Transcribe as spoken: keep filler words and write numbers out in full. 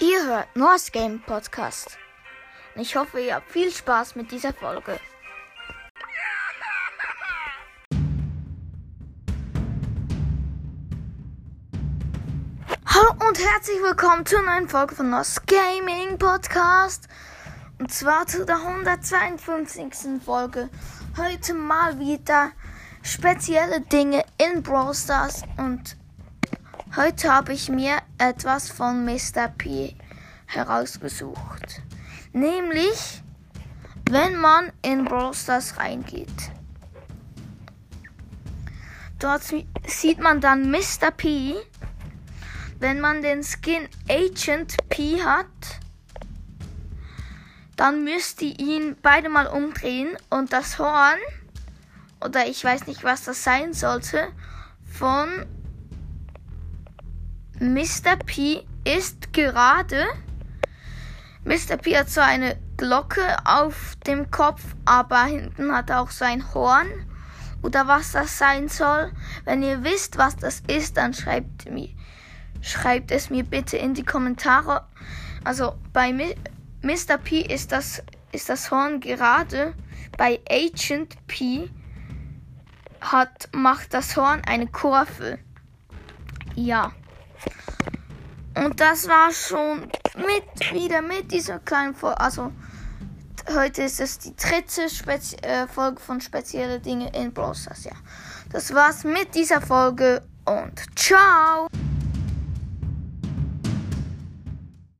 Ihr hört Norse Gaming Podcast. Und ich hoffe, ihr habt viel Spaß mit dieser Folge. Hallo und herzlich willkommen zur neuen Folge von Norse Gaming Podcast. Und zwar zu der hundertzweiundfünfzigsten Folge. Heute mal wieder spezielle Dinge in Brawl Stars. Und heute habe ich mir etwas von Mister P herausgesucht. Nämlich, wenn man in Brawl Stars reingeht. Dort sieht man dann Mister P. Wenn man den Skin Agent P hat, dann müsst ihr ihn beide mal umdrehen und das Horn, oder ich weiß nicht, was das sein sollte, von Mister P ist gerade. Mister P hat so eine Glocke auf dem Kopf, aber hinten hat er auch so ein Horn, oder was das sein soll. Wenn ihr wisst, was das ist, dann schreibt mir, schreibt es mir bitte in die Kommentare. Also bei mir Mister P ist das, ist das Horn gerade, bei Agent P hat, macht das Horn eine Kurve. Ja. Und das war schon mit, wieder mit dieser kleinen Folge. Also heute ist es die dritte Spezi- äh, Folge von speziellen Dingen in Brawl Stars. Ja. Das war's mit dieser Folge und ciao!